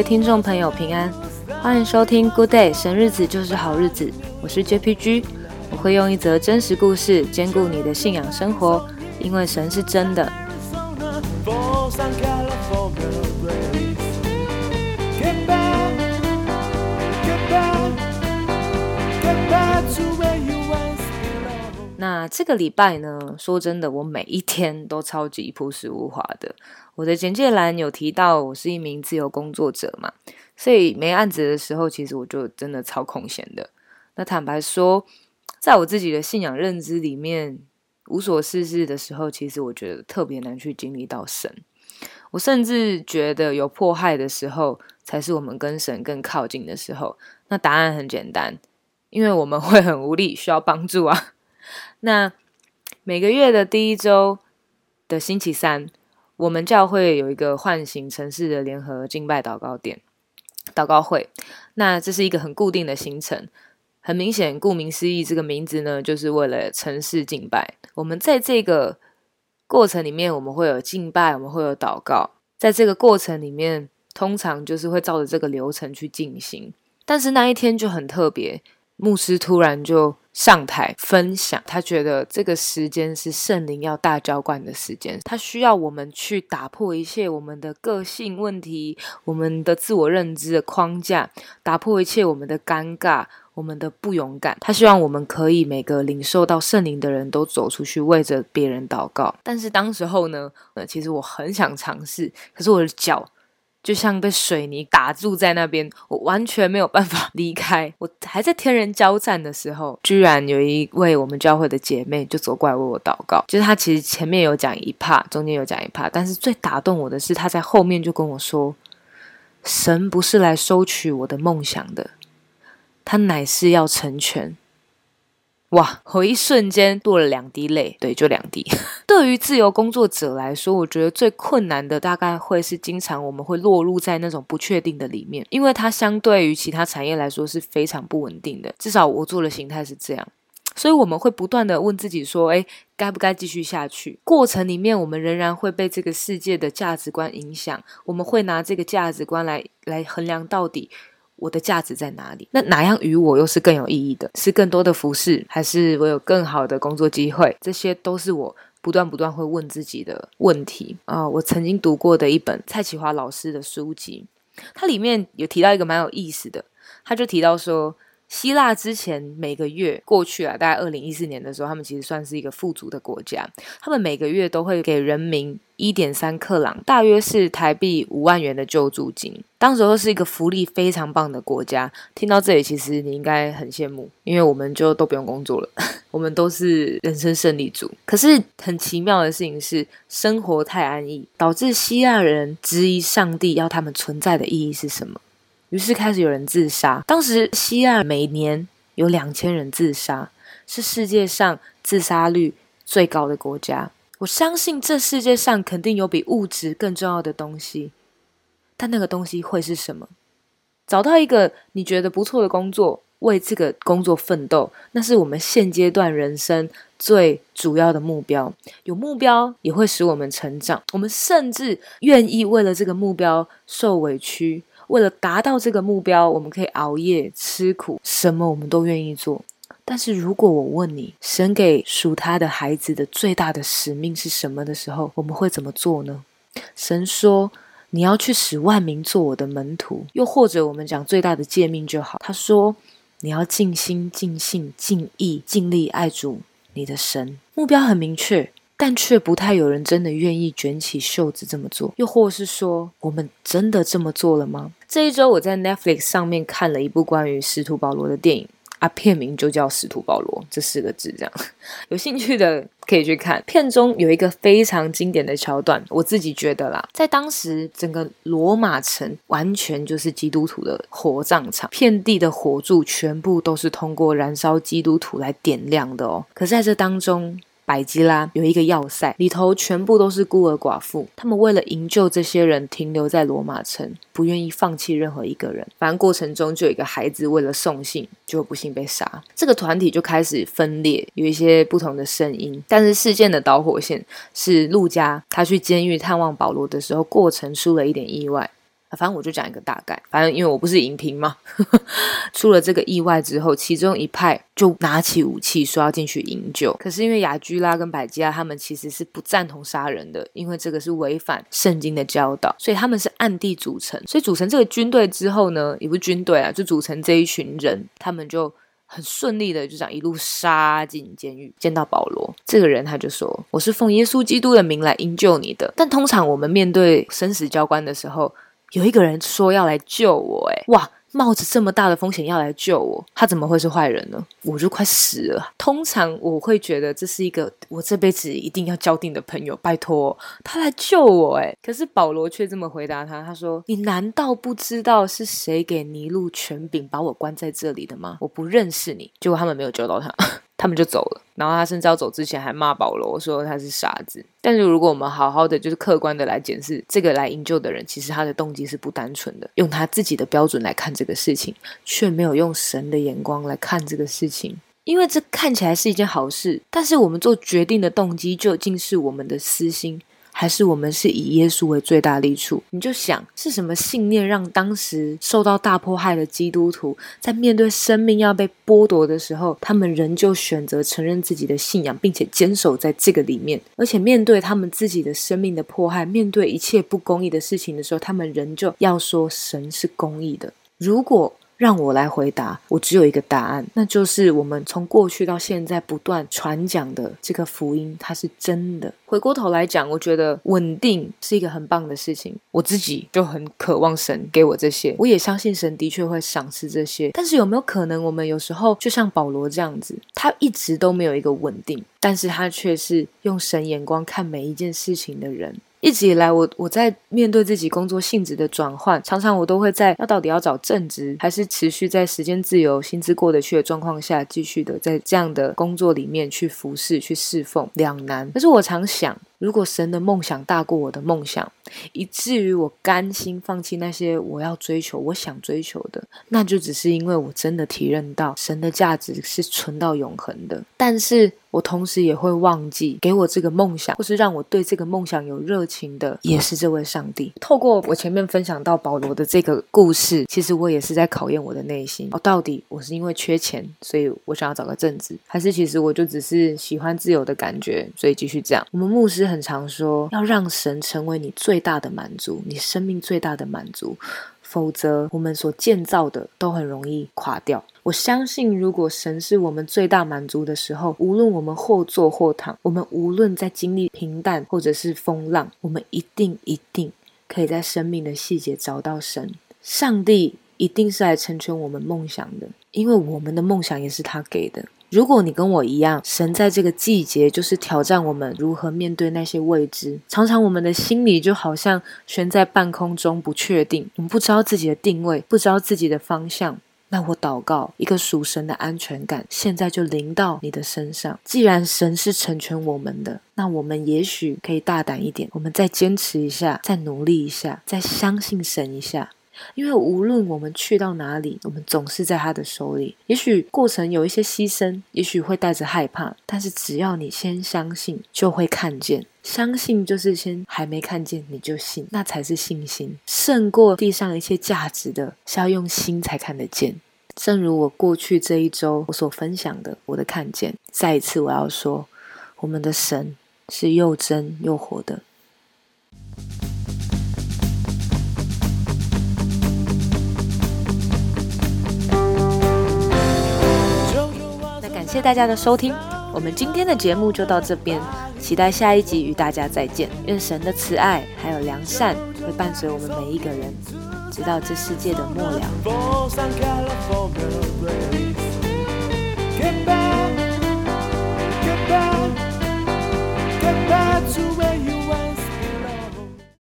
位听众朋友平安，欢迎收听 Good Day， 神日子就是好日子，我是 JPG， 我会用一则真实故事兼顾你的信仰生活，因为神是真的。那这个礼拜呢，说真的，我每一天都超级朴实无华的。我的简介栏有提到我是一名自由工作者嘛，所以没案子的时候，其实我就真的超空闲的。那坦白说，在我自己的信仰认知里面，无所事事的时候，其实我觉得特别难去经历到神。我甚至觉得有迫害的时候，才是我们跟神更靠近的时候。那答案很简单，因为我们会很无力，需要帮助啊。那每个月的第一周的星期三，我们教会有一个唤醒城市的联合敬拜祷告会。那这是一个很固定的行程，很明显，顾名思义，这个名字呢就是为了城市敬拜。我们在这个过程里面，我们会有敬拜，我们会有祷告，在这个过程里面，通常就是会照着这个流程去进行。但是那一天就很特别，牧师突然就上台分享，他觉得这个时间是圣灵要大浇灌的时间，他需要我们去打破一切我们的个性问题，我们的自我认知的框架，打破一切我们的尴尬，我们的不勇敢。他希望我们可以每个领受到圣灵的人都走出去为着别人祷告。但是当时候呢，其实我很想尝试，可是我的脚就像被水泥打住在那边，我完全没有办法离开。我还在天人交战的时候，居然有一位我们教会的姐妹就走过来为我祷告。就是她其实前面有讲一 part， 中间有讲一 part， 但是最打动我的是她在后面就跟我说，神不是来收取我的梦想的，他乃是要成全。哇，我一瞬间落了2滴泪，对，就2滴。对于自由工作者来说，我觉得最困难的大概会是经常我们会落入在那种不确定的里面，因为它相对于其他产业来说是非常不稳定的，至少我做的形态是这样。所以我们会不断的问自己说，该不该继续下去？过程里面我们仍然会被这个世界的价值观影响，我们会拿这个价值观来衡量到底我的价值在哪里？那哪样与我又是更有意义的？是更多的服事，还是我有更好的工作机会？这些都是我不断会问自己的问题。我曾经读过的一本蔡启华老师的书籍，它里面有提到一个蛮有意思的，他就提到说，希腊之前每个月过去啊，大概2014年的时候，他们其实算是一个富足的国家，他们每个月都会给人民 1.3 克朗，大约是台币5万元的救助金。当时候是一个福利非常棒的国家，听到这里其实你应该很羡慕，因为我们就都不用工作了，我们都是人生胜利组。可是很奇妙的事情是，生活太安逸，导致希腊人质疑上帝要他们存在的意义是什么，于是开始有人自杀。当时希腊每年有2000人自杀，是世界上自杀率最高的国家。我相信这世界上肯定有比物质更重要的东西，但那个东西会是什么？找到一个你觉得不错的工作，为这个工作奋斗，那是我们现阶段人生最主要的目标。有目标也会使我们成长，我们甚至愿意为了这个目标受委屈，为了达到这个目标，我们可以熬夜吃苦，什么我们都愿意做。但是如果我问你，神给属他的孩子的最大的使命是什么的时候，我们会怎么做呢？神说，你要去使万民做我的门徒，又或者我们讲最大的诫命就好，他说，你要尽心尽性尽意尽力爱主你的神。目标很明确，但却不太有人真的愿意卷起袖子这么做，又或是说，我们真的这么做了吗？这一周我在 Netflix 上面看了一部关于使徒保罗的电影啊，片名就叫使徒保罗这4个字，这样有兴趣的可以去看。片中有一个非常经典的桥段，我自己觉得啦，在当时整个罗马城完全就是基督徒的火葬场，遍地的火柱全部都是通过燃烧基督徒来点亮的哦。可是在这当中，百基拉有一个要塞，里头全部都是孤儿寡妇，他们为了营救这些人停留在罗马城，不愿意放弃任何一个人。反正过程中就有一个孩子为了送信就不幸被杀，这个团体就开始分裂，有一些不同的声音。但是事件的导火线是路加他去监狱探望保罗的时候，过程出了一点意外，反正我就讲一个大概，反正因为我不是影评嘛出了这个意外之后，其中一派就拿起武器说要进去营救，可是因为雅居拉跟百基拉他们其实是不赞同杀人的，因为这个是违反圣经的教导，所以他们是暗地组成。所以组成这个军队之后呢，也不是军队啊，就组成这一群人，他们就很顺利的就这样一路杀进监狱，见到保罗这个人，他就说我是奉耶稣基督的名来营救你的。但通常我们面对生死交关的时候，有一个人说要来救我，哇，冒着这么大的风险要来救我，他怎么会是坏人呢？我就快死了。通常我会觉得这是一个我这辈子一定要交定的朋友，拜托，他来救我可是保罗却这么回答他，他说你难道不知道是谁给尼禄权柄把我关在这里的吗？我不认识你。结果他们没有救到他他们就走了，然后他甚至要走之前还骂保罗说他是傻子。但是如果我们好好的就是客观的来检视这个来营救的人，其实他的动机是不单纯的，用他自己的标准来看这个事情，却没有用神的眼光来看这个事情。因为这看起来是一件好事，但是我们做决定的动机究竟是我们的私心，还是我们是以耶稣为最大利处？你就想是什么信念让当时受到大迫害的基督徒在面对生命要被剥夺的时候，他们仍旧选择承认自己的信仰，并且坚守在这个里面，而且面对他们自己的生命的迫害，面对一切不公义的事情的时候，他们仍旧要说神是公义的。如果让我来回答，我只有一个答案，那就是我们从过去到现在不断传讲的这个福音，它是真的。回过头来讲，我觉得稳定是一个很棒的事情，我自己就很渴望神给我这些，我也相信神的确会赏赐这些。但是有没有可能我们有时候就像保罗这样子，他一直都没有一个稳定，但是他却是用神眼光看每一件事情的人。一直以来我在面对自己工作性质的转换，常常我都会在到底要找正职，还是持续在时间自由薪资过得去的状况下，继续的在这样的工作里面去服侍去侍奉，两难。但是我常想，如果神的梦想大过我的梦想，以至于我甘心放弃那些我要追求我想追求的，那就只是因为我真的体认到神的价值是存到永恒的。但是我同时也会忘记给我这个梦想或是让我对这个梦想有热情的也是这位上帝。透过我前面分享到保罗的这个故事，其实我也是在考验我的内心，到底我是因为缺钱所以我想要找个正职，还是其实我就只是喜欢自由的感觉所以继续这样。我们牧师很常说，要让神成为你最大的满足，你生命最大的满足，否则我们所建造的都很容易垮掉。我相信如果神是我们最大满足的时候，无论我们或坐或躺，我们无论在经历平淡或者是风浪，我们一定可以在生命的细节找到神。上帝一定是来成全我们梦想的，因为我们的梦想也是他给的。如果你跟我一样，神在这个季节就是挑战我们如何面对那些未知。常常我们的心里就好像悬在半空中不确定，我们不知道自己的定位，不知道自己的方向。那我祷告，一个属神的安全感现在就临到你的身上。既然神是成全我们的，那我们也许可以大胆一点，我们再坚持一下，再努力一下，再相信神一下。因为无论我们去到哪里，我们总是在他的手里。也许过程有一些牺牲，也许会带着害怕，但是只要你先相信，就会看见。相信就是先还没看见你就信，那才是信心，胜过地上一切价值的是要用心才看得见。正如我过去这一周我所分享的我的看见，再一次我要说，我们的神是又真又活的。谢谢大家的收听，我们今天的节目就到这边，期待下一集与大家再见。愿神的慈爱还有良善会伴随我们每一个人，直到这世界的末了。